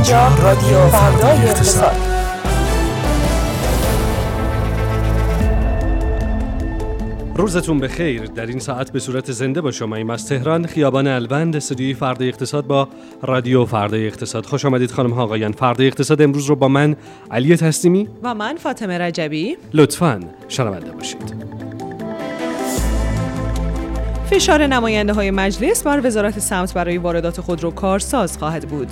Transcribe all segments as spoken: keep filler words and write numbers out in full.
اینجا رادیو فردای اقتصاد. روزتون بخیر. در این ساعت به صورت زنده با شما ایم از تهران، خیابان الوند، استودیوی فردای اقتصاد با رادیو فردای اقتصاد. خوش آمدید خانم ها آقایان. فردای اقتصاد امروز رو با من علی تسیمی و من فاطمه رجبی لطفاً شنونده باشید. فشار نماینده‌های مجلس بر وزارت سمت برای واردات خودرو کارساز خواهد بود.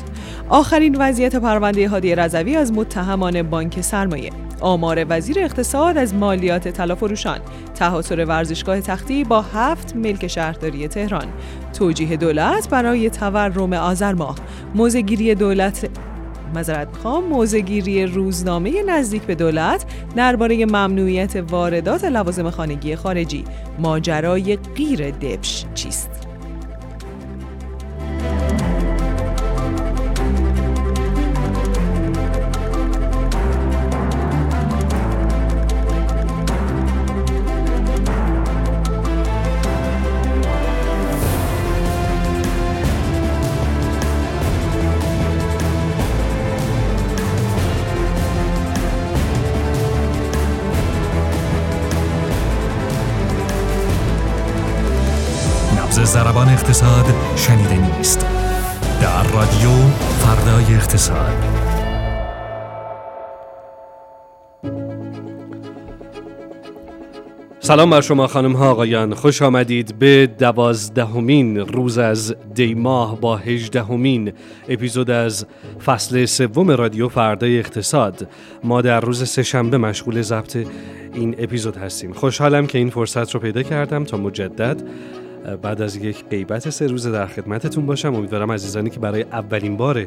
آخرین وضعیت پرونده هادی رضوی از متهمان بانک سرمایه. آمار وزیر اقتصاد از مالیات تلافروشان. تهاجم ورزشگاه تختی با هفت ملک شهرداری تهران. توجیه دولت برای تورم آذر ماه. موضع‌گیری دولت مزرعت خام موزگیری روزنامه نزدیک به دولت درباره ممنوعیت واردات لوازم خانگی خارجی. ماجرای غیر دبش چیست؟ زربان اقتصاد شنیده نیست در رادیو فردای اقتصاد. سلام بر شما خانم ها آقایان، خوش آمدید به دوازدهمین روز از دی ماه با هجدهمین اپیزود از فصل سوم رادیو فردای اقتصاد. ما در روز سه شنبه مشغول ضبط این اپیزود هستیم. خوشحالم که این فرصت رو پیدا کردم تا مجدد بعد از یک غیبت سه روز در خدمتتون باشم. امیدوارم عزیزانی که برای اولین بار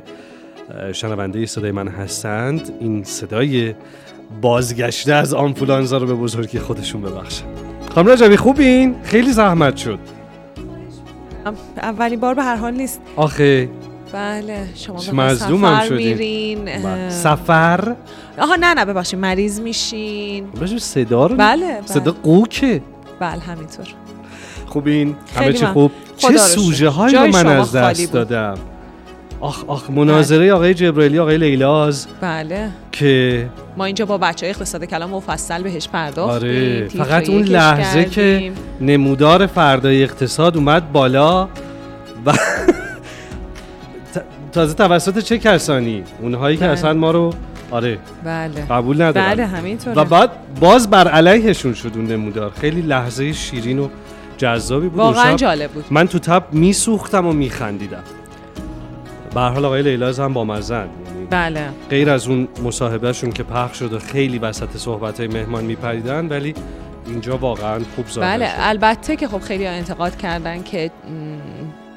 شنونده صدای من هستند این صدای بازگشته از آنفولانزا رو به بزرگی خودشون ببخشن. خانم رجبی خوبین؟ خیلی زحمت شد. اولین بار به هر حال نیست آخه. بله شما به سفر میرین. بله. سفر؟ آها نه نه ببخشید مریض میشین. ببخشید صدا رو؟ بله, بله. صدا قوکه. بله همینطور. خوبین؟ همه چی خوب؟ چه سوژه هایی رو من از دست دادم. آخ آخ مناظره بله. آقای جبرئیلی، آقای لیلاز. بله که ما اینجا با بچه های اقتصاد کلام مفصل بهش پرداختیم. آره. فقط اون لحظه کردیم که نمودار فردای اقتصاد اومد بالا و تازه توسط چه کسانی؟ اونهایی بله. که اصلا ما رو آره بله قبول ندارن. بله همینطوره. و بعد باز بر علیهشون شد اون نمودار. خیلی لحظه شیرین و جذابی بود. واقعا جالب بود. من تو تب میسوختم و میخندیدم. به هر حال آقای لیلاز هم با مزن. بله. غیر از اون مصاحبهشون که پخش شد و خیلی وسط صحبت‌های مهمان میپریدن، ولی اینجا واقعا خوب ظاهر شد. بله، البته که خب خیلی ها انتقاد کردن که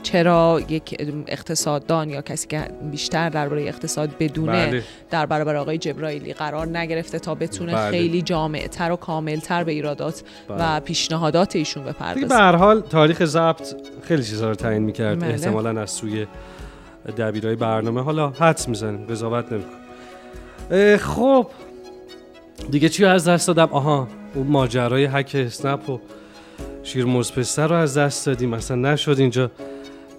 چرا یک اقتصاددان یا کسی که بیشتر درباره اقتصاد بدونه بله. در برابر آقای جبرائیلی قرار نگرفته تا بتونه بله. خیلی جامع‌تر و کامل‌تر به ایرادات بله. و پیشنهادات ایشون بپردازه. به هر حال تاریخ ضبط خیلی چیزا رو تعیین می‌کرد بله. احتمالاً از سوی دبیرای برنامه. حالا حدس می‌زنیم، قضاوت نمی‌کنم. خب دیگه چی از دست دادم؟ آها اون ماجرای هک اسنپ و شیرمرغ پسته رو از دست دادیم. مثلا نشد اینجا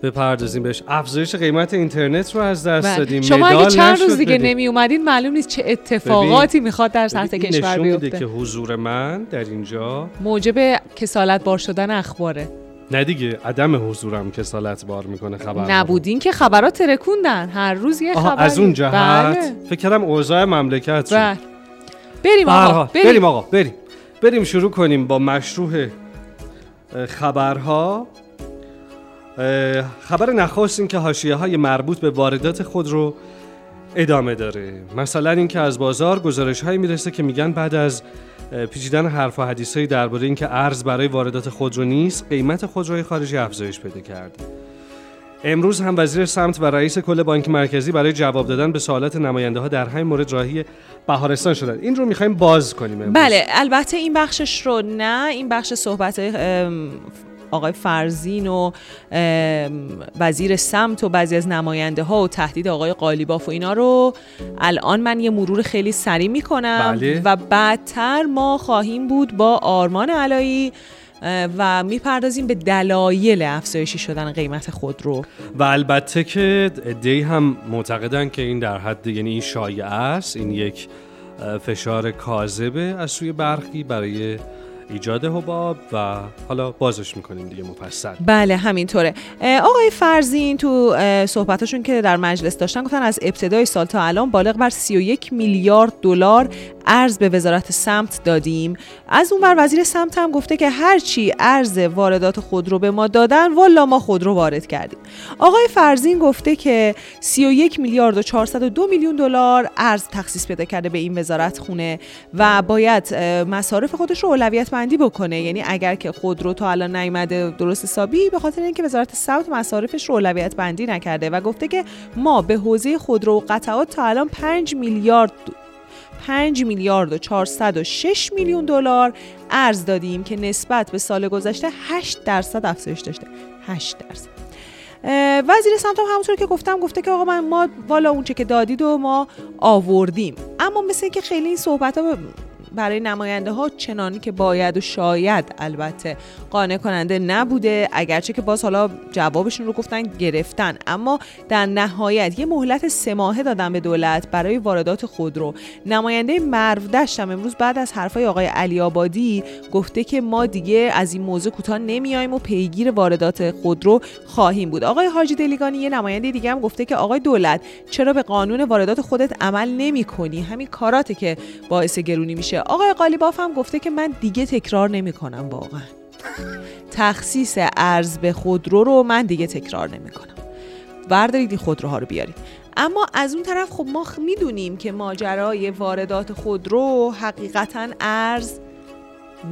بپردازیم بهش. افزایش قیمت اینترنت رو از دست دادیم. شما اگه چند روز دیگه نمی اومدین معلوم نیست چه اتفاقاتی میخواد در سطح کشور بیفته. نشون میده که حضور من در اینجا موجب کسالت بار شدن اخباره. نه دیگه عدم حضورم کسالت بار میکنه. خبر نبودین که خبرات ترکوندن هر روز یه خبر از اون جهت بله. فکر کنم اوضاع مملکت رو بله. بریم آقا بریم. بریم آقا بریم بریم شروع کنیم با مشروع خبرها. خبر نخست این که حاشیه‌های مربوط به واردات خود رو ادامه داره. مثلا این که از بازار گزارش‌هایی میرسه که میگن بعد از پیچیدن حرف و حدیث‌هایی درباره این که ارز برای واردات خودرو نیست، قیمت خودروهای خارجی افزایش پیدا کرده. امروز هم وزیر سمت و رئیس کل بانک مرکزی برای جواب دادن به سوالات نماینده‌ها در همین مورد راهی بهارستان شدن. این رو می‌خوایم باز کنیم امروز. بله البته این بخشش رو نه، این بخش صحبت‌های آقای فرزین و وزیر سمت و بعضی از نماینده ها و تهدید آقای قالیباف و اینا رو الان من یه مرور خیلی سریع میکنم بله. و بعدتر ما خواهیم بود با آرمان علائی و میپردازیم به دلایل افزایشی شدن قیمت خودرو. و البته که عده‌ای هم معتقدن که این در حد، یعنی این شایعه است، این یک فشار کاذبه از سوی برخی برای ایجاد حباب و حالا بازش میکنیم دیگه مفصل. بله همینطوره. آقای فرزین تو صحبتاشون که در مجلس داشتن گفتن از ابتدای سال تا الان بالغ بر سی و یک میلیارد دلار ارز به وزارت سمت دادیم. از اون بر وزیر سمت هم گفته که هرچی ارز واردات خودرو به ما دادن والا ما خودرو وارد کردیم. آقای فرزین گفته که سی و یک میلیارد و چهارصد و دو میلیون دلار ارز تخصیص پیدا کرده به این وزارت خونه و باید مصارف خودش رو اولویت بندی بکنه. یعنی اگر که خودرو تا الان نیامده درست حسابی به خاطر اینکه وزارت سمت مصارفش رو اولویت بندی نکرده و گفته که ما به حوزه خودرو و قطعات تا الان پنج میلیارد و چهارصد و شش میلیون دلار ارز دادیم که نسبت به سال گذشته هشت درصد افزایش داشته. هشت درصد. وزیر سمت هم همونطور که گفتم گفته که آقا من ما والا اونچه که دادید و ما آوردیم. اما مثل که خیلی این صحبت ها برای نماینده ها چنانی که باید و شاید البته قانع کننده نبوده، اگرچه که باز حالا جوابشون رو گفتن گرفتن. اما در نهایت یه مهلت سه ماهه دادن به دولت برای واردات خودرو. نماینده مرودشت هم امروز بعد از حرفای آقای علی آبادی گفته که ما دیگه از این موضوع کوتاه نمیایم و پیگیر واردات خودرو خواهیم بود. آقای حاجی دلگانی یه نماینده دیگه هم گفته که آقای دولت چرا به قانون واردات خودت عمل نمی‌کنی؟ همین کاراته که باعث گرونی میشه. آقای قالیباف هم گفته که من دیگه تکرار نمی کنم، واقعا تخصیص ارز به خودرو رو من دیگه تکرار نمی کنم، بردارید این خودروها رو بیارید. اما از اون طرف خب ما میدونیم که ماجرای واردات خودرو حقیقتاً ارز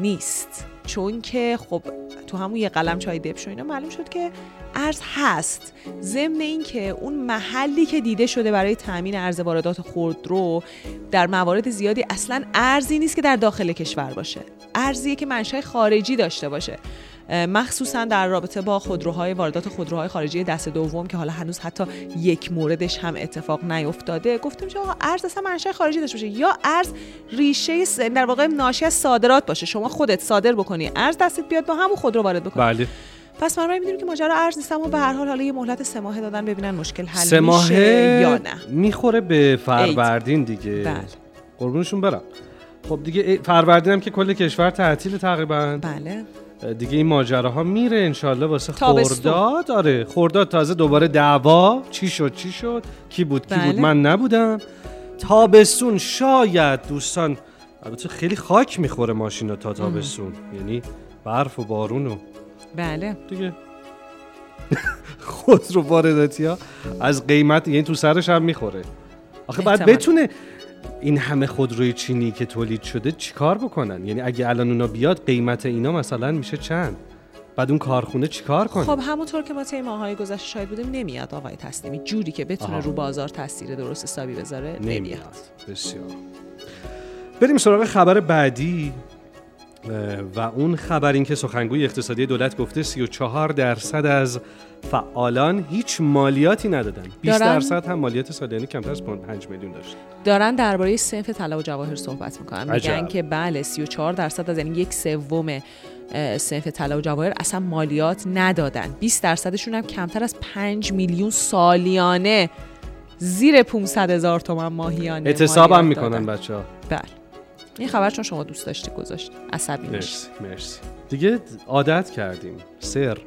نیست، چون که خب تو همون یه قلم چای دبش و اینا معلوم شد که ارز هست. ضمن این که اون محلی که دیده شده برای تامین ارز واردات خودرو در موارد زیادی اصلاً ارزی نیست که در داخل کشور باشه، ارزیه که منشأ خارجی داشته باشه، مخصوصاً در رابطه با خودروهای واردات خودروهای خارجی دست دوم که حالا هنوز حتی یک موردش هم اتفاق نیفتاده. گفتم شما آقا ارز اصلا منشأ خارجی داشته باشه یا ارز ریشه در واقع ناشی از صادرات باشه، شما خودت صادر بکنی ارز دستت بیاد با همون خودرو وارد بکنی. بله. پس من می‌دونم که ماجرا ارز نیست، اما به هر حال حالا یه مهلت سه ماهه دادن ببینن مشکل حل میشه یا نه. میخوره به فروردین دیگه. بله. قربونشون برم. خب دیگه فروردین هم که کل کشور تعطیل تقریبا. بله. دیگه این ماجراها میره انشالله واسه خورداد. آره خورداد تازه دوباره دعوا چی شد چی شد کی بود کی بله. بود من نبودم. تابستون شاید دوستان، البته خیلی خاک میخوره ماشینا تا تابستون ام. یعنی برف و بارون و بله دیگه خودرو وارداتی ها از قیمت، یعنی تو سرش هم میخوره آخه احتمال. بعد بتونه این همه خودروی چینی که تولید شده چیکار بکنن؟ یعنی اگه الان اونا بیاد قیمت اینا مثلا میشه چند؟ بعد اون کارخونه چیکار کنه؟ خب همونطور که ما طی ماهای گذشته شاید بودیم نمیاد آقای تسیمی، جوری که بتونه آه. رو بازار تاثیر درست حسابی بذاره نمیاد. نمیاد. بسیار. بریم سراغ خبر بعدی و اون خبر این که سخنگوی اقتصادی دولت گفته سی و چهار درصد از فعالان هیچ مالیاتی ندادن، بیست درصد هم مالیات سالیانه کمتر از پنج میلیون داشت. دارن درباره صنف طلا و جواهر صحبت میکنن، میگن که بله سی و چهار درصد از یعنی یک سوم صنف طلا و جواهر اصلا مالیات ندادن، بیست درصدشون هم کمتر از پنج میلیون سالیانه، زیر پانصد هزار تومان ماهیانه احتسابم میکنن بچه‌ها. بله این خبر چون شما دوست داشتی گذاشت عصبی مرسی مرسی دیگه عادت کردیم. سر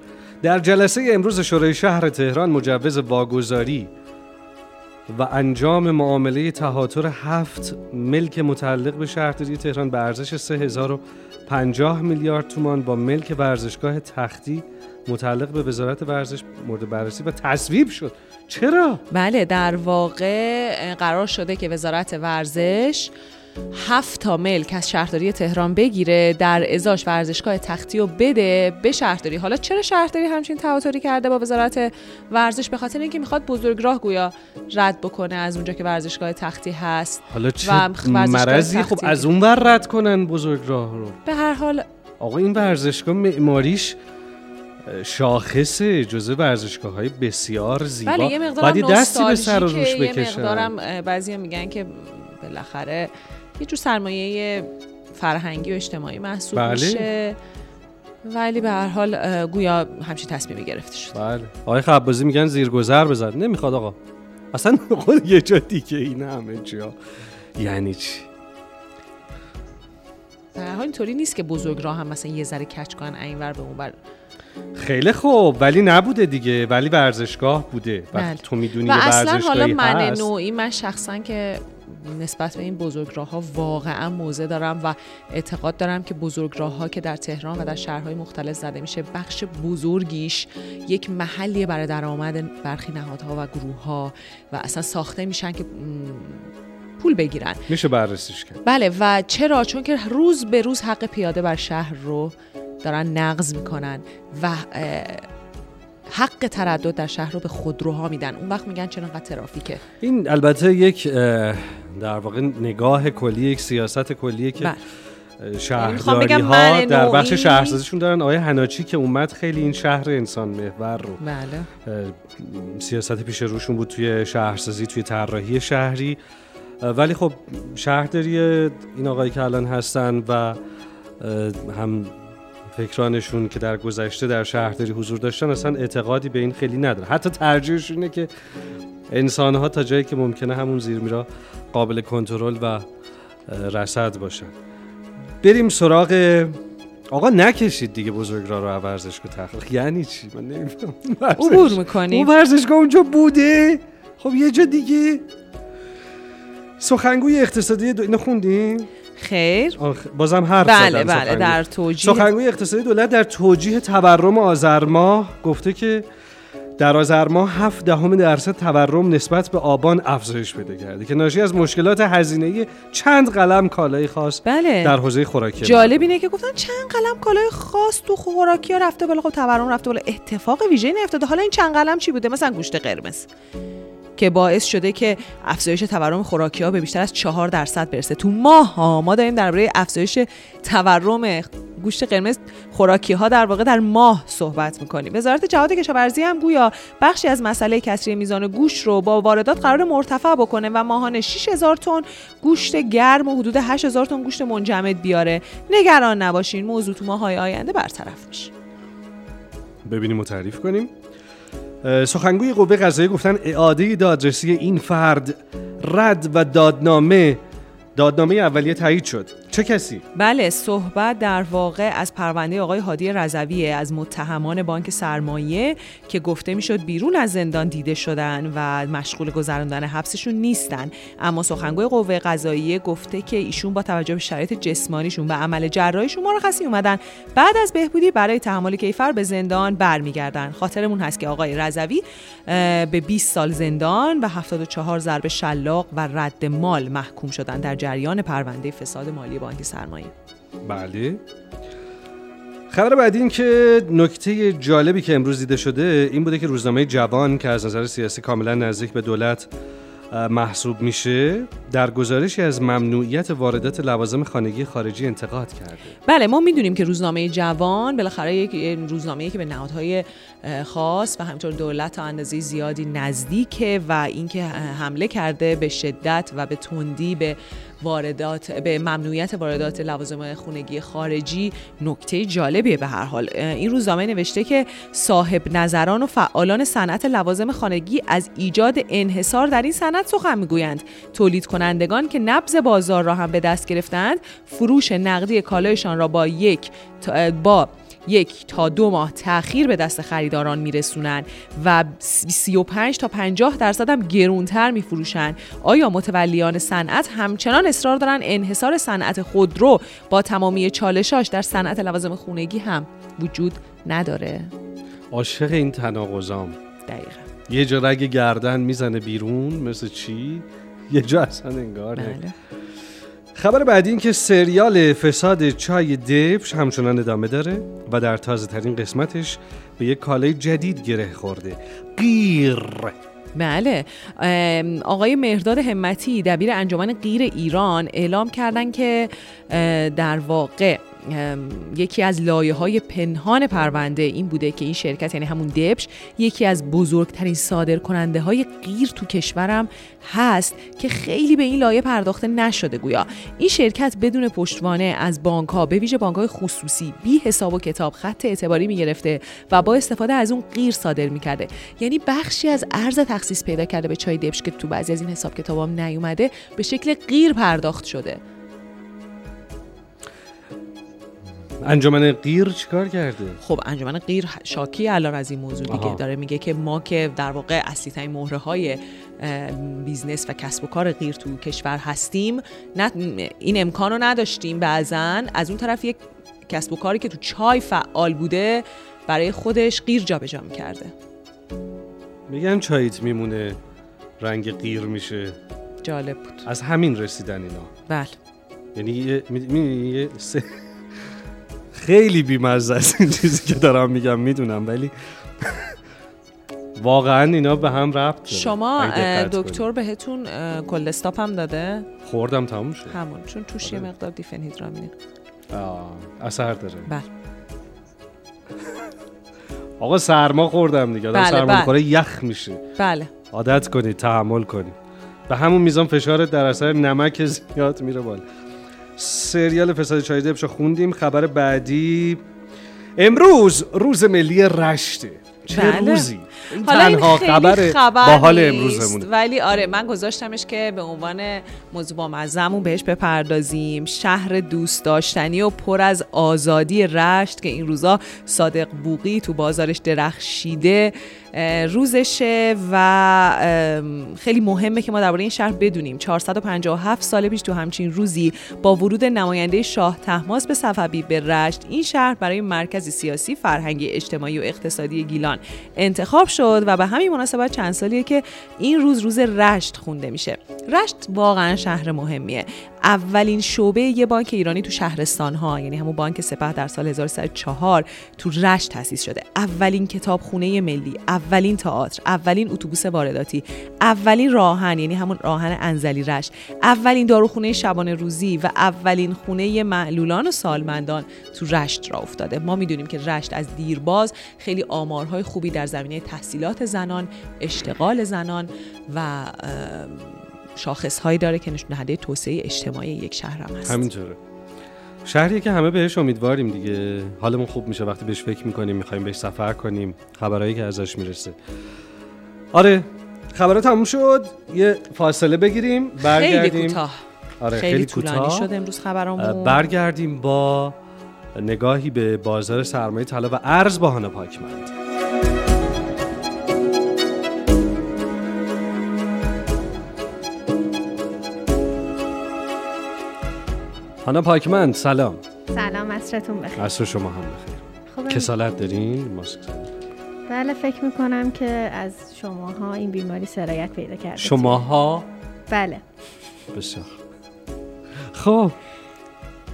در جلسه امروز شورای شهر تهران مجوز واگذاری و انجام معامله تهاتر هفت ملک متعلق به شهرداری تهران به ارزش سه هزار و پنجاه میلیارد تومان با ملک ورزشگاه تختی متعلق به وزارت ورزش مورد بررسی و تصویب شد. چرا؟ بله در واقع قرار شده که وزارت ورزش هفت تا ملک از شهرداری تهران بگیره، در ازاش ورزشگاه تختی رو بده به شهرداری. حالا چرا شهرداری همچین تواتری کرده با وزارت ورزش؟ به خاطر اینکه میخواد بزرگراه گویا رد بکنه از اونجا که ورزشگاه تختی هست. حالا چه مرضی خب از اونور رد کنن بزرگراه رو. به هر حال آقا این ورزشگاه معماریش شاخصه، جزء ورزشگاه‌های بسیار زیبا. بله یه مقدارم نوستالژیکه، یه مقدارم بعضیا میگن که بالاخره یه جور سرمایه فرهنگی و اجتماعی محسوب بله. میشه ولی به هر حال گویا همچین تصمیمی گرفته شد. بله. آقای خبازی میگن زیرگذر بزن. نمیخواد آقا. اصلا خود یه جا دیگه این همه جا. یعنی چی؟ در حال اینطوری نیست که بزرگ راه هم مثلا یه ذره کج کنن اینور به اونور. خیلی خوب ولی نبوده دیگه، ولی ورزشگاه بوده. وقتی تو میدونی ورزشگاهی هست. اصلا حالا من هست. نوعی من شخصا که نسبت به این بزرگراه‌ها واقعا موزه دارم و اعتقاد دارم که بزرگراه‌ها که در تهران و در شهرهای مختلف زده میشه بخش بزرگیش یک محلیه برای درآمد برخی نهادها و گروه‌ها و اصلا ساخته میشن که پول بگیرن. میشه بررسیش کرد. بله و چرا؟ چون که روز به روز حق پیاده بر شهر رو دارن نقض میکنن و حق تردد در شهر رو به خودروها میدن. اون وقت میگن چرا انقدر ترافیکه. این البته یک در واقع نگاه کلی، یک سیاست کلیه که شهرداری ها در بخش شهرسازیشون دارن. آیه هناچی که اومد خیلی این شهر انسان محور رو بله. سیاست پیش روشون بود توی شهرسازی، توی طراحی شهری. ولی خب شهرداری این آقایی که الان هستن و هم فکرانشون که در گذشته در شهرداری حضور داشتن اصلا اعتقادی به این خیلی نداره. حتی ترجیحشون اینه که انسان‌ها تا جایی که ممکنه همون زیرمیرا قابل کنترل و رصد باشن. بریم سراغ آقا نکشید دیگه بزرگراه رو ورزشگاه تخلیق. یعنی چی؟ من نمی‌فهمم. عبور می‌کنیم. اون ورزشگاه اونجا بوده؟ خب یه جا دیگه. سخنگوی اقتصادی دو... اینو خوندین؟ خیر آخ... بازم حرف بله زدم. بله بله در توجیه سخنگوی اقتصادی دولت در توجیه تورم آذر ماه گفته که در آذر ماه هفت دهم درصد تورم نسبت به آبان افزایش پیدا کرده که ناشی از مشکلات هزینه‌ای چند قلم کالای خاص بله. در حوزه خوراکی. جالب اینه که گفتن چند قلم کالای خاص تو خوراکی‌ها رفته بالا. خب تورم رفته بالا، اتفاق ویژه‌ای نیفتاده. حالا این چند قلم چی بوده؟ مثلا گوشت قرمز که باعث شده که افزایش تورم خوراکی‌ها به بیشتر از چهار درصد برسه تو ماه ها. ما داریم درباره افزایش تورم گوشت قرمز خوراکی‌ها در واقع در ماه صحبت می‌کنیم. وزارت جهاد کشاورزی هم گویا بخشی از مسئله کسری میزان گوشت رو با واردات قرار مرتفع بکنه و ماهانه شش هزار تن گوشت گرم و حدود هشت هزار تن گوشت منجمد بیاره. نگران نباشین، موضوع تو ماه‌های آینده برطرف میشه. ببینیم و تعریف کنیم. سخنگوی قوه قضاییه گفتن اعاده دادرسی این فرد رد و دادنامه دادنامه اولیه تایید شد. چه کسی؟ بله صحبت در واقع از پرونده آقای هادی رضوی از متهمان بانک سرمایه که گفته میشد بیرون از زندان دیده شدن و مشغول گذراندن حبسشون نیستن. اما سخنگوی قوه قضاییه گفته که ایشون با توجه به شرایط جسمانیشون و عمل جراحیشون مرخصی اومدن. بعد از بهبودی برای تحمل کیفر به زندان برمیگردن. خاطرمون هست که آقای رضوی به بیست سال زندان و هفتاد و چهار ضرب شلاق و رد مال محکوم شدن در جریان پرونده فساد مالی بانک سرمایه. بله. خبر بعدی این که نکته جالبی که امروز دیده شده این بوده که روزنامه جوان که از نظر سیاسی کاملا نزدیک به دولت محسوب میشه در گزارشی از ممنوعیت واردات لوازم خانگی خارجی انتقاد کرده. بله ما میدونیم که روزنامه جوان بالاخره یک روزنامه‌ای که به نهادهای خاص و همینطور دولت تا اندازه زیادی نزدیکه و اینکه حمله کرده به شدت و به تندی به واردات به ممنوعیت واردات لوازم خانگی خارجی نکته جالبیه. به هر حال این روزنامه نوشته که صاحب نظران و فعالان صنعت لوازم خانگی از ایجاد انحصار در این صنعت سخن میگویند. تولید کنندگان که نبض بازار را هم به دست گرفتند فروش نقدی کالایشان را با یک با یک تا دو ماه تأخیر به دست خریداران میرسونن و سی و پنج تا پنجاه درصد هم گرونتر میفروشن. آیا متولیان صنعت همچنان اصرار دارن انحصار صنعت خودرو با تمامی چالشاش در صنعت لوازم خانگی هم وجود نداره؟ عاشق این تناقضام. دقیقاً. یه جا رگ گردن میزنه بیرون مثل چی؟ یه جا اصلا انگار نه. بله. خبر بعدی این که سریال فساد چای دبش همچنان ادامه داره و در تازه‌ترین قسمتش به یک کالای جدید گره خورده. قیر. بله آقای مهرداد همتی دبیر انجمن قیر ایران اعلام کردن که در واقع یکی از لایه‌های پنهان پرونده این بوده که این شرکت، یعنی همون دبش، یکی از بزرگترین صادرکننده‌های قیر تو کشورم هست که خیلی به این لایه پرداخته نشده. گویا این شرکت بدون پشتوانه از بانک‌ها، به ویژه بانک‌های خصوصی، بی حساب و کتاب خط اعتباری می‌گرفته و با استفاده از اون قیر صادر می‌کرده. یعنی بخشی از ارز تخصیص پیدا کرده به چای دبش که تو بعضی از این حساب کتابام نیومده، به شکل قیر پرداخت شده. انجمن قیر چیکار کرده؟ خب انجمن قیر شاکی الان از این موضوع دیگه. آها. داره میگه که ما که در واقع اصلی ترین مهره های بیزنس و کسب و کار غیر تو کشور هستیم، نه این امکان رو نداشتیم. بعضاً از اون طرف یک کسب و کاری که تو چای فعال بوده برای خودش غیر جابجا می‌کرده. میگم چایت میمونه رنگ غیر میشه. جالب بود. از همین رسیدن اینا. بله. یعنی یه می... می... سه... خیلی بی‌مزه است این چیزی که دارم میگم، میدونم، ولی واقعا اینا به هم ربط داره. شما دکتر بهتون کل استاپ هم داده؟ خوردم تموم شد. همون چون توش یه مقدار دیفنهیدرامینه. آه اثر داره. بله. آقا سرما خوردم دیگه. آدم بله سرما بله. می‌خوره یخ میشه. بله. عادت کنید، تحمل کنید. به همون میزان فشار در اثر نمک زیاد میره بالا. سریال فساد چای دبش خوندیم. خبر بعدی امروز روز ملی رشته. چه بله. روزی. تنها خبر باحال امروزمونه، ولی آره من گذاشتمش که به عنوان موضوع با مزمون بهش بپردازیم. شهر دوست داشتنی و پر از آزادی رشت که این روزا صادق بوقی تو بازارش درخشیده روزشه و خیلی مهمه که ما درباره این شهر بدونیم. چهارصد و پنجاه و هفت سال پیش تو همچین روزی با ورود نماینده شاه طهماسب صفوی به رشت، این شهر برای مرکز سیاسی، فرهنگی، اجتماعی و اقتصادی گیلان انتخاب شد و به همین مناسبت چند سالیه که این روز روز رشت خونده میشه. رشت واقعا شهر مهمیه. اولین شعبه یه بانک ایرانی تو شهرستان‌ها، یعنی همون بانک سپه، در سال هزار و سیصد و چهار تو رشت تأسیس شده. اولین کتابخونه ملی، اولین تئاتر، اولین اتوبوس وارداتی، اولین راهن، یعنی همون راهن انزلی رشت، اولین داروخونه شبانه روزی و اولین خونه معلولان و سالمندان تو رشت راه افتاده. ما میدونیم که رشت از دیرباز خیلی آمارهای خوبی در زمینه تحصیلات زنان، اشتغال زنان و شاخص‌هایی داره که نشون دهنده توسعه اجتماعی یک شهر هم هست. همینطوره. شهریه که همه بهش امیدواریم دیگه. حالمون خوب میشه وقتی بهش فکر میکنیم، میخوایم بهش سفر کنیم، خبرایی که ازش میرسه. آره خبرها تموم شد، یه فاصله بگیریم برگردیم. خیلی کوتاه. آره خیلی, خیلی طولانی شد امروز خبرامون. برگردیم با نگاهی به بازار سرمایه طلا و ارز با هانا پاکمند. هانا پاکمند سلام. سلام، عصرتون بخیر. عصر شما هم بخیر. کسالت دارین؟ ماسک زدید؟ بله فکر میکنم که از شماها این بیماری سرایت پیدا کرده. شماها؟ بله. بسیار خب.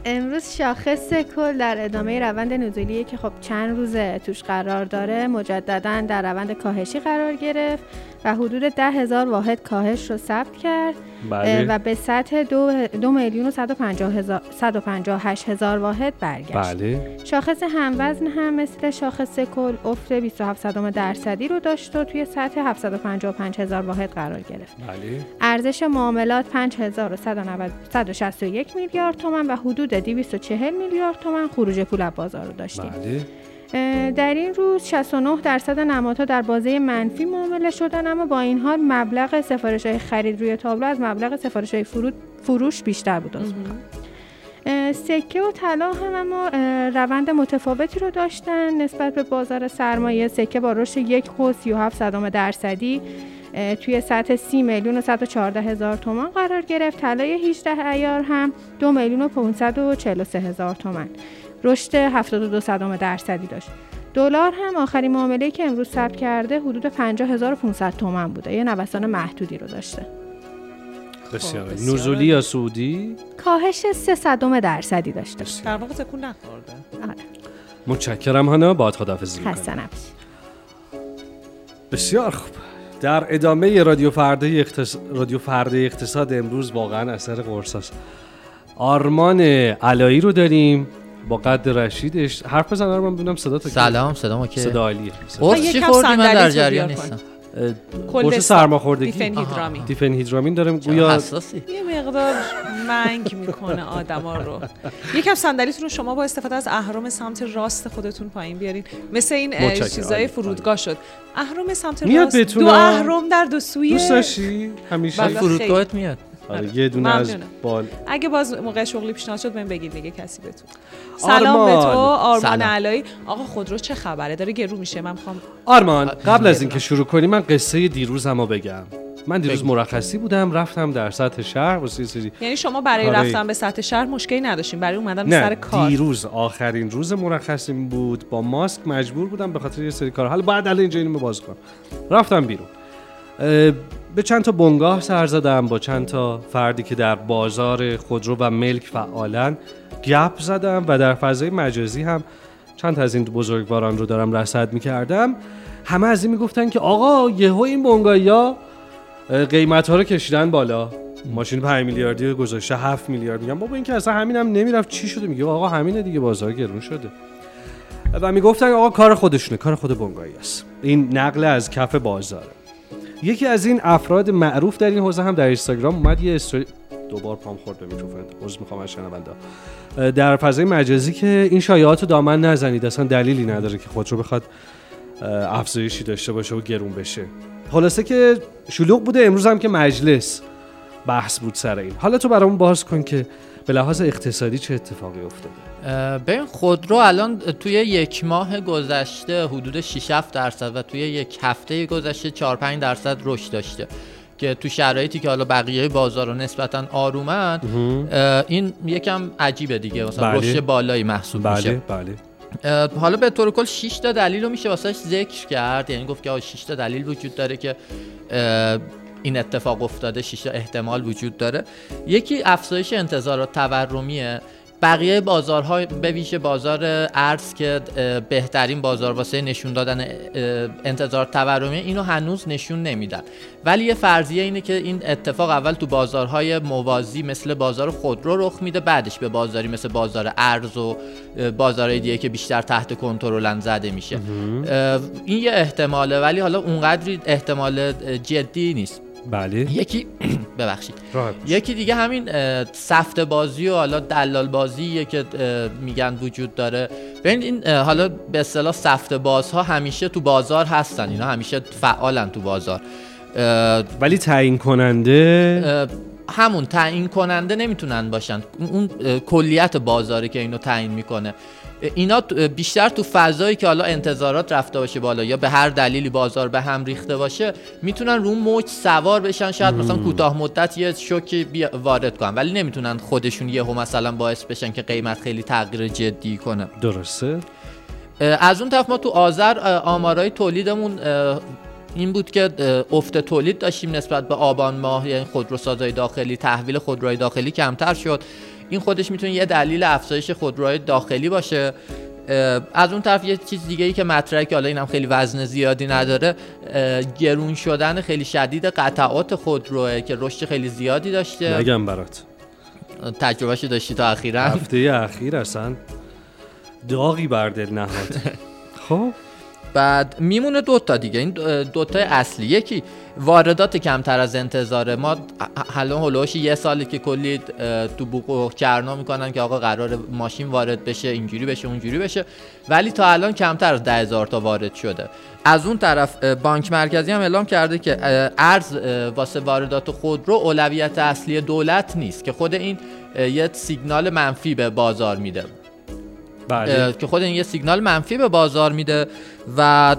امروز شاخص کل در ادامه روند نزولیه که خب چند روزه توش قرار داره، مجدداً در روند کاهشی قرار گرفت و حدود ده هزار واحد کاهش رو ثبت کرد. بله. و به سطح دو میلیون و صد و پنجاه و هشت هزار واحد برگشت. بله. شاخص هموزن هم مثل شاخص کل افت بیست و هفت درصدی رو داشت و توی سطح هفتصد و پنجاه و پنج هزار واحد قرار گرفت. بله. ارزش معاملات پنج هزار و صد و شصت و یک میلیارد تومان و حدود دویست و چهل میلیارد تومان خروج پول از بازار رو داشتیم. بله. در این روز شصت و نه درصد نمادها در بازه منفی معامله شدن، اما با این حال مبلغ سفارش‌های خرید روی تابلو از مبلغ سفارش‌های فروش بیشتر بود. سکه و طلا هم اما روند متفاوتی رو داشتن نسبت به بازار سرمایه. سکه با رشد یک و سی و هفت درصدی توی سطح سی میلیون و صد و چهارده هزار تومان قرار گرفت. طلای هجده عیار هم دو میلیون و پانصد و چهل و سه هزار تومان رشد هفتاد و دو درصدی داشت. دلار هم آخرین معامله‌ای که امروز ثبت کرده حدود پنجاه هزار و پانصد تومان بوده. یه نوسان محدودی رو داشته. بسیار نزولی یا صعودی؟ کاهش سه صدم درصدی داشته. در واقع تکون نخورده. آره. متشکرم هانا، باعت خداحافظی می‌کنم. خسته نباشید. بسیار خوب. در ادامه رادیو فردای اقتصاد، رادیو فردای اقتصاد امروز واقعا اثر قرصاست. آرمان علائی رو داریم با قد رشیدش حرف بزنم. من ببینم صدا تا سلام صدام اوکی صدا عالیه. چی خوردی؟ من در جریان نیستم. قرص سرماخوردگی دیفنهیدرامین دیفنهیدرامین دارم گویا حساسی یه مقدار منگ میکنه آدما رو. یکم صندلیتون رو شما با استفاده از اهرم سمت راست خودتون پایین بیارین. مثل این چیزای فرودگاه شد. اهرم سمت راست، دو اهرم در دو سوی. دوست داشتی همیشه فرودگاهت میاد. آره یه دونه از بال. اگه باز موقع شغلی پیشنهاد شد بهم بگید دیگه کسی بهتون. سلام به تو آرمان علائی. آقا خودرو چه خبره؟ داره گرو میشه. من میخوام آرمان قبل از اینکه شروع کنیم من قصه دیروزمو بگم. من دیروز مرخصی بودم، رفتم در سطح شهر واسه سری. یعنی شما برای آره. رفتن به سطح شهر مشکلی نداشتین، برای اومدن به سر کار؟ نه، دیروز آخرین روز مرخصیم بود، با ماسک مجبور بودم به خاطر یه سری کار. حالا بعد الان اینجا اینو باز کنم. رفتم بیرون. به چند تا بنگاه سر زدم، با چند تا فردی که در بازار خودرو و ملک فعالن گپ زدم و در فضای مجازی هم چند تا از این بزرگواران رو دارم رصد می‌کردم. همه از این می‌گفتن که آقا یهو این بنگاهیا قیمت‌ها رو کشیدن بالا. ماشین پنج میلیاردی رو گذاشته هفت میلیارد. میگم بابا این که اصلا همینم هم نمیرفت چی شده؟ میگه آقا همینه دیگه، بازار گرون شده. و میگفتن آقا کار خودشونه، کار خود بنگاهیاست، این نقل از کف بازاره. یکی از این افراد معروف در این حوزه هم در اینستاگرام اومد یه استوری دوبار پام خورد به میکروفون. عذر میخوام از شنوندا در فضای مجازی که این شایعات رو دامن نزنید، اصلا دلیلی نداره که خودرو بخواد افزایشی داشته باشه و گرون بشه. خلاصه که شلوغ بوده. امروز هم که مجلس بحث بود سر این. حالا تو برامون باز کن که به لحاظ اقتصادی چه اتفاقی افتاده؟ ببین خودرو الان توی یک ماه گذشته حدود شش هفت درصد و توی یک هفته گذشته چهار پنج درصد رشد داشته که تو شرایطی که حالا بقیه بازارو نسبتاً آرومن این یکم عجیبه دیگه، مثلا بله. رشد بالایی محسوب بله. میشه. بله. حالا به طور کل شش تا دلیل رو میشه واسهش ذکر کرد، یعنی گفت که شش تا دلیل وجود داره که این اتفاق افتاده، شش احتمال وجود داره. یکی افزایش انتظارات تورمیه. بقیه بازارها به ویژه بازار ارز که بهترین بازار واسه نشون دادن انتظار تورمی، اینو هنوز نشون نمیدن، ولی یه فرضیه اینه که این اتفاق اول تو بازارهای موازی مثل بازار خودرو رخ میده، بعدش به بازاری مثل بازار ارز و بازارهای دیگه که بیشتر تحت کنترلن زده میشه. این یه احتماله، ولی حالا اونقدری احتمال جدی نیست. بله. یکی ببخشید راحت. یکی دیگه همین سفته بازی و حالا دلال بازیه که میگن وجود داره. ببین این حالا به اصطلاح سفته بازها همیشه تو بازار هستن، اینا همیشه فعالن تو بازار، ولی تعیین کننده همون تعیین کننده نمیتونن باشن. اون کلیت بازاره که اینو تعیین میکنه. اینا بیشتر تو فضایی که حالا انتظارات رفته باشه بالا یا به هر دلیلی بازار به هم ریخته باشه میتونن رو موج سوار بشن، شاید مثلا کوتاه مدت یه شوکی وارد کنن، ولی نمیتونن خودشون یهو مثلا باعث بشن که قیمت خیلی تغییر جدی کنه. درسته. از اون طرف ما تو آذر آمارای تولیدمون این بود که افت تولید داشتیم نسبت به آبان ماه، یعنی خودروسازهای داخلی، تحویل خودروهای داخلی کمتر شد. این خودش میتونه یه دلیل افزایش خودروهای داخلی باشه. از اون طرف یه چیز دیگه ای که مطرحه که حالا اینم خیلی وزن زیادی نداره، گرون شدن خیلی شدید قطعات خودروه که رشد خیلی زیادی داشته. نگم برات تجربه‌اش داشتی تا اخیراً؟ هفته اخیر اصلا داغی بر دل نهاد. خب بعد میمونه دوتا دیگه. این دوتای اصلی، یکی واردات کمتر از انتظاره. ما حالا هلوهاش یه سالی که کلی تو بوقو کرنا میکنن که آقا قرار ماشین وارد بشه، اینجوری بشه اونجوری بشه، ولی تا الان کمتر از ده هزار تا وارد شده. از اون طرف بانک مرکزی هم اعلام کرده که ارز واسه واردات خودرو اولویت اصلی دولت نیست، که خود این یه سیگنال منفی به بازار میده. بله. که خود این یه سیگنال منفی به بازار میده و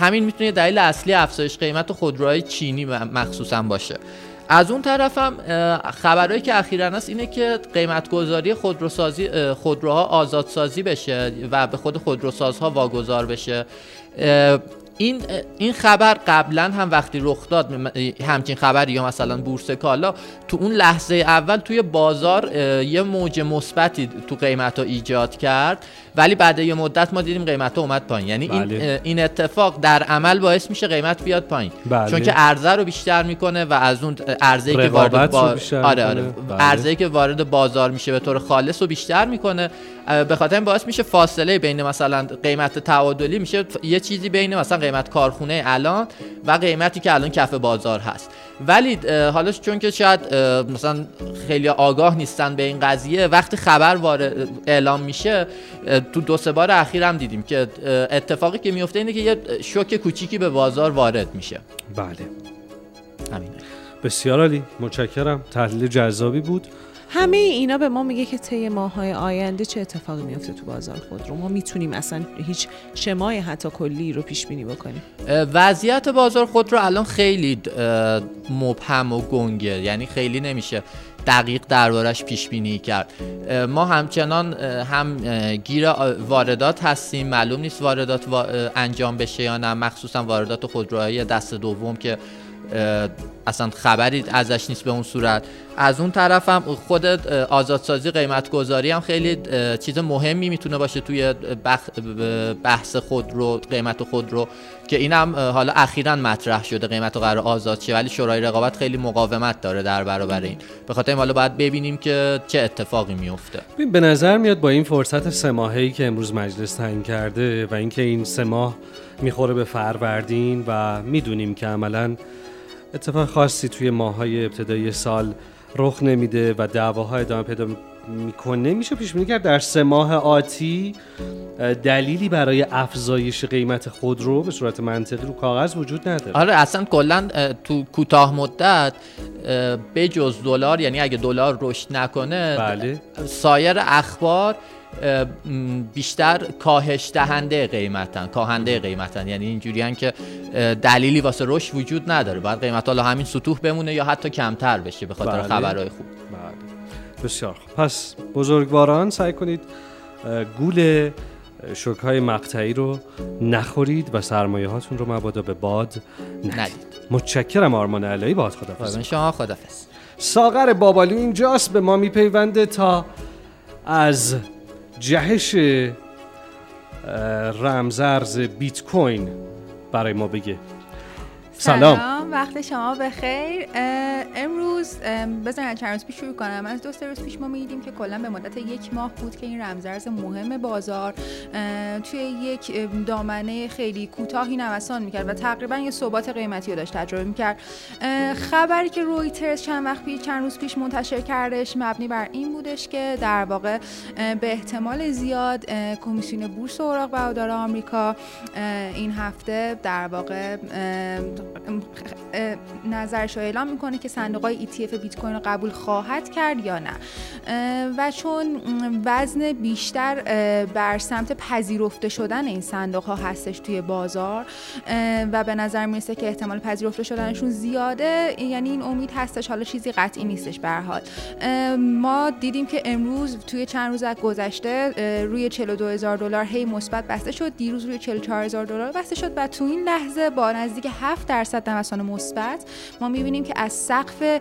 همین میتونه دلیل اصلی افزایش قیمت خودروهای چینی مخصوصا باشه. از اون طرف هم خبرهایی که اخیراً هست اینه که قیمت‌گذاری خودروسازی خودروها آزادسازی بشه و به خود خودروسازها واگذار بشه. این این خبر قبلا هم وقتی رخ داد همچین خبری یا مثلا بورس کالا تو اون لحظه اول توی بازار یه موج مثبتی تو قیمت‌ها ایجاد کرد ولی بعد یه مدت ما دیدیم قیمت اومد پایین. یعنی بله. این این اتفاق در عمل باعث میشه قیمت بیاد پایین. بله. چون که عرضه رو بیشتر میکنه و از اون عرضه‌ای که وارد با... آره آره بله. عرضه‌ای که وارد بازار میشه به طور خالص رو بیشتر میکنه. به خاطر این باعث میشه فاصله بین مثلا قیمت تعادلی میشه یه چیزی بین مثلا قیمت کارخونه الان و قیمتی که الان کف بازار هست. ولی حالا چون که شاید مثلا خیلی آگاه نیستن به این قضیه، وقتی خبر وارد اعلام میشه، تو دو سه بار اخیر هم دیدیم که اتفاقی که میفته اینه که یه شوک کوچیکی به بازار وارد میشه. بله همینه. بسیار عالی، متشکرم، تحلیل جذابی بود. همه اینا به ما میگه که طی ماه‌های آینده چه اتفاقی میفته تو بازار خودرو. ما میتونیم اصلا هیچ شمای حتی کلی رو پیش بینی بکنیم. وضعیت بازار خودرو الان خیلی مبهم و گنگه، یعنی خیلی نمیشه دقیق دربارش پیش بینی کرد. ما همچنان هم گیر واردات هستیم، معلوم نیست واردات انجام بشه یا نه، مخصوصا واردات خودروهای دست دوم که اصلا خبری ازش نیست به اون صورت. از اون طرف هم خود آزادسازی قیمتگذاری هم خیلی چیز مهمی میتونه باشه توی بحث خود رو، قیمت خود رو، که این هم حالا اخیراً مطرح شده، قیمت رو قرار آزاد شه، ولی شورای رقابت خیلی مقاومت داره در برابر این. به خاطر این حالا باید ببینیم که چه اتفاقی میفته. به نظر میاد با این فرصت سه ماهه‌ای که امروز مجلس تعیین کرده و اینکه این سه ماه میخوره به فروردین و میدونیم که عملاً اتفاق خاصی توی ماه‌های ابتدایی سال رخ نمیده و دعواها ادامه پیدا میکنه، میشه پیش بینی کرد در سه ماه آتی دلیلی برای افزایش قیمت خودرو به صورت منطقی رو کاغذ وجود نداره. آره اصلا کلا تو کوتاه مدت بجز دلار، یعنی اگه دلار رشد نکنه، بله، سایر اخبار بیشتر کاهش دهنده قیمتن، کاهنده قیمتن، یعنی اینجوریان که دلیلی واسه رشد وجود نداره. باید قیمت حالا همین سطوح بمونه یا حتی کمتر بشه به خاطر بله. خبرهای خوب. بله. بسیار خوب. پس بزرگواران سعی کنید گول شوک‌های مقطعی رو نخورید و سرمایه هاتون رو مبادا به باد ندید. متشکرم آرمان علائی، باهات خداحافظ. شما خداحافظ. ساغر بابالو اینجاست به ما میپیونده تا از جهش رمزارز بیتکوین برای ما بگه. سلام. سلام، وقت شما بخیر. امروز بزنید چند روز پیش شروع کنم. از دو سه روز پیش ما می‌دیدیم که کلا به مدت یک ماه بود که این رمزارز مهم بازار توی یک دامنه خیلی کوتاهی نوسان می‌کرد و تقریبا یه ثبات قیمتی رو داشت تجربه می‌کرد. خبری که رویترز چند وقت پیش چند روز پیش منتشر کردش مبنی بر این بودش که در واقع به احتمال زیاد کمیسیون بورس اوراق بهادار آمریکا این هفته در واقع نظرش رو اعلام میکنه که صندوق‌های ای تی اف بیت کوین رو قبول خواهد کرد یا نه، و چون وزن بیشتر بر سمت پذیرفته شدن این صندوق‌ها هستش توی بازار و به نظر میرسه که احتمال پذیرفته شدنشون زیاده، یعنی این امید هستش، حالا چیزی قطعی نیستش. به هر حال ما دیدیم که امروز توی چند روز گذشته روی چهل و دو هزار دلار هی مثبت بسته شد، دیروز روی چهل و چهار هزار دلار بسته شد و تو این لحظه با نزدیک هفت درصد نوسان مثبت ما می‌بینیم که از سقف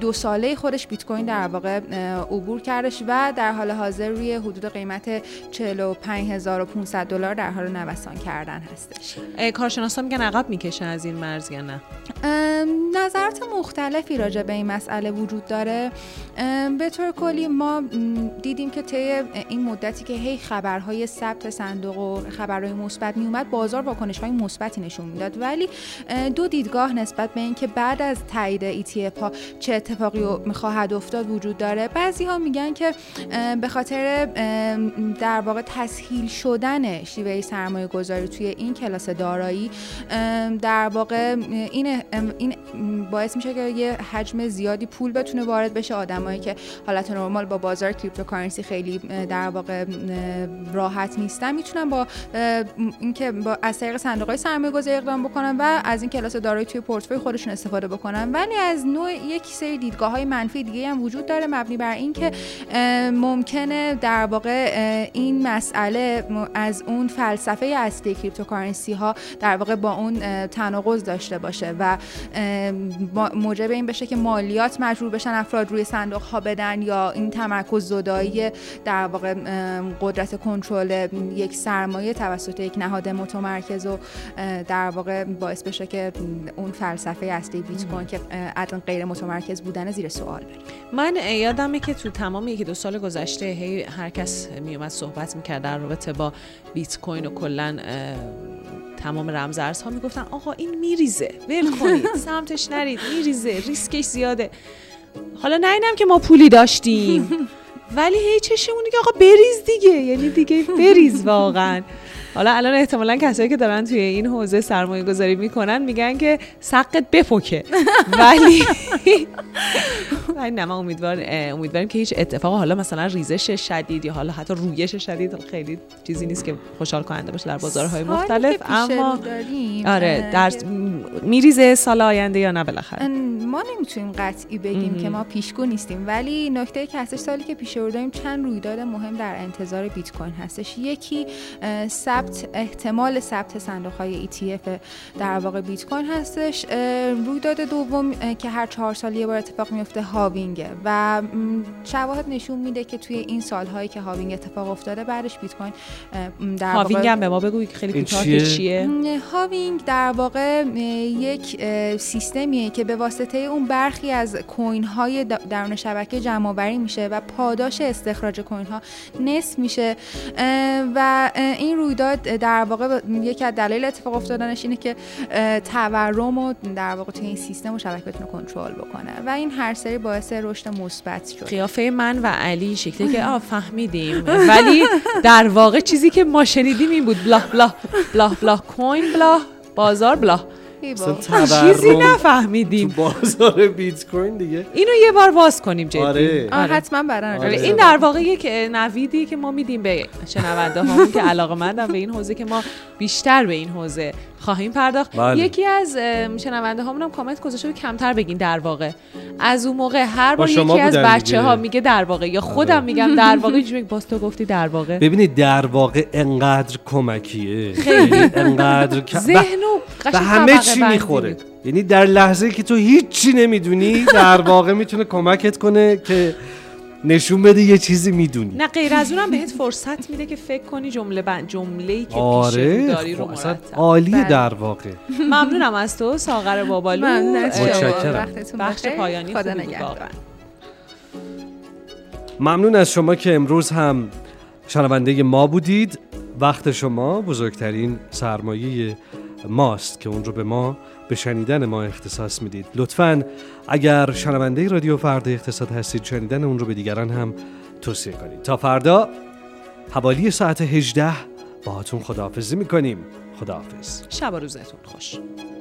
دو ساله خودش بیت کوین در واقع عبور کردش و در حال حاضر روی حدود قیمت چهل و پنج هزار و پانصد دلار در حال نوسان کردن هستش. کارشناسا میگن عقب میکشن از این مرز یا نه؟ نظرات مختلفی راجع به این مسئله وجود داره. به طور کلی ما دیدیم که طی این مدتی که هی خبرهای ثبت صندوق و خبرهای مثبت میومد، بازار واکنش‌های مثبتی نشون میداد، ولی دو دیدگاه نسبت به این که بعد از تایید ای تی اف ها چه اتفاقی خواهد افتاد وجود داره. بعضی ها میگن که به خاطر در واقع تسهیل شدن شیوه سرمایه گذاری توی این کلاس دارایی در واقع این این باعث میشه که یه حجم زیادی پول بتونه وارد بشه. آدمایی که حالت نرمال با بازار کریپتوکارنسی خیلی در واقع راحت نیستن میتونن با اینکه با از طریق صندوق های سرمایه گذاری اقدام بکنن و از این کلاس دارایی توی پورتفوی خودشون استفاده بکنن، ولی از نوع یک سری دیدگاه‌های منفی دیگه هم وجود داره مبنی بر این که ممکنه در واقع این مسئله از اون فلسفه اصلی کریپتوکارنسی ها در واقع با اون تناقض داشته باشه و موجب این بشه که مالیات مجبور بشن افراد روی صندوق ها بدن، یا این تمرکز زدایی در واقع قدرت کنترل یک سرمایه توسط یک نهاد متمرکز و در واقع باعث بشه که اون فلسفه اصلی بیت کوین که عدم غیر متمرکز بودن زیر سوال بره. من یادمه که تو تمام یکی دو سال گذشته هی هر کس میومد صحبت میکرد در رابطه با بیت کوین و کلا تمام رمزارزها، میگفتن آقا این میریزه، ول کنید، سمتش نرید، میریزه، ریسکش زیاده. حالا نه اینم که ما پولی داشتیم ولی هی چشمونی که آقا بریز دیگه، یعنی دیگه بریز واقعا. حالا الان احتمالاً کسایی که دارن توی این حوزه سرمایه گذاری میکنن میگن که سقت بپکه، ولی نه، ما امیدوار امیدواریم که هیچ اتفاق حالا مثلا ریزش شدید یا حالا حتی رویش شدید خیلی چیزی نیست که خوشحال کننده باشه در بازارهای مختلف، اما آره در میریزه سال آینده یا نه بالاخره ما نمیتونیم قطعی بگیم که ما پیشگو نیستیم. ولی نکته که هستش، سالی که پیش رو داریم چند رویداد مهم در انتظار بیت کوین هستش. یکی احتمال ثبت صندوق‌های ای تی اف در واقع بیت کوین هستش. رویداد دوم که هر چهار سال یک بار اتفاق میفته هاوینگه و شواهد نشون میده که توی این سال‌هایی که هاوینگ اتفاق افتاده بعدش بیت کوین در واقع هاوینگ هم به ما بگو خیلی کوتاه چیه؟ هاوینگ در واقع یک سیستمیه که به واسطه اون برخی از کوین‌های درون شبکه جمع‌آوری میشه و پاداش استخراج کوین‌ها نصف میشه و این رویداد در واقع یکی از دلایل اتفاق افتادنش اینه که تورم رو در واقع توی این سیستم و شبکه بتونه کنترل بکنه و این هر سری باعث رشد مثبت شد. قیافه من و علی شکلی که آ فهمیدیم، ولی در واقع چیزی که ما شنیدیم این بود بلا بلا بلا بلا کوین بلا بازار بلا، چیزی نفهمیدیم تو بازار بیت کوین دیگه. اینو یه بار باز کنیم جدی. آره. آره. حتما برن. آره. این در واقع یک نویدی که ما میدیم به شنونده هامون که علاقه‌مندن به این حوزه که ما بیشتر به این حوزه خواهیم پرداخت. بله. یکی از شنونده هامون هم کامنت گذاشته بود کمتر بگین در واقع. از اون موقع هر بار یکی از بچه‌ها میگه در واقع یا خودم آره. میگم در واقع، چون باز تو گفتی در واقع. ببینید در واقع انقدر کمکیه. خیلی انقدر ذهنو قشنگ چی میخوره، یعنی در لحظه که تو هیچی نمیدونی در واقع میتونه کمکت کنه که نشون بده یه چیزی میدونی. نه غیر از اونم بهت فرصت میده که فکر کنی جمله بند جمله‌ای که آره پیش داری رو مرتب. عالیه در واقع. ممنونم از تو ساغر بابالو. متشکرم. بخش پایانی خدا نگهدار. ممنون از شما که امروز هم شنونده ما بودید. وقت شما بزرگترین سرمایه ماست که اون رو به ما، به شنیدن ما اختصاص میدید. لطفاً اگر شنونده رادیو فردای اقتصاد هستید شنیدن اون رو به دیگران هم توصیه کنید. تا فردا حوالی ساعت هجده باهاتون خداحافظی میکنیم. خداحافظ. شب و روزتون خوش.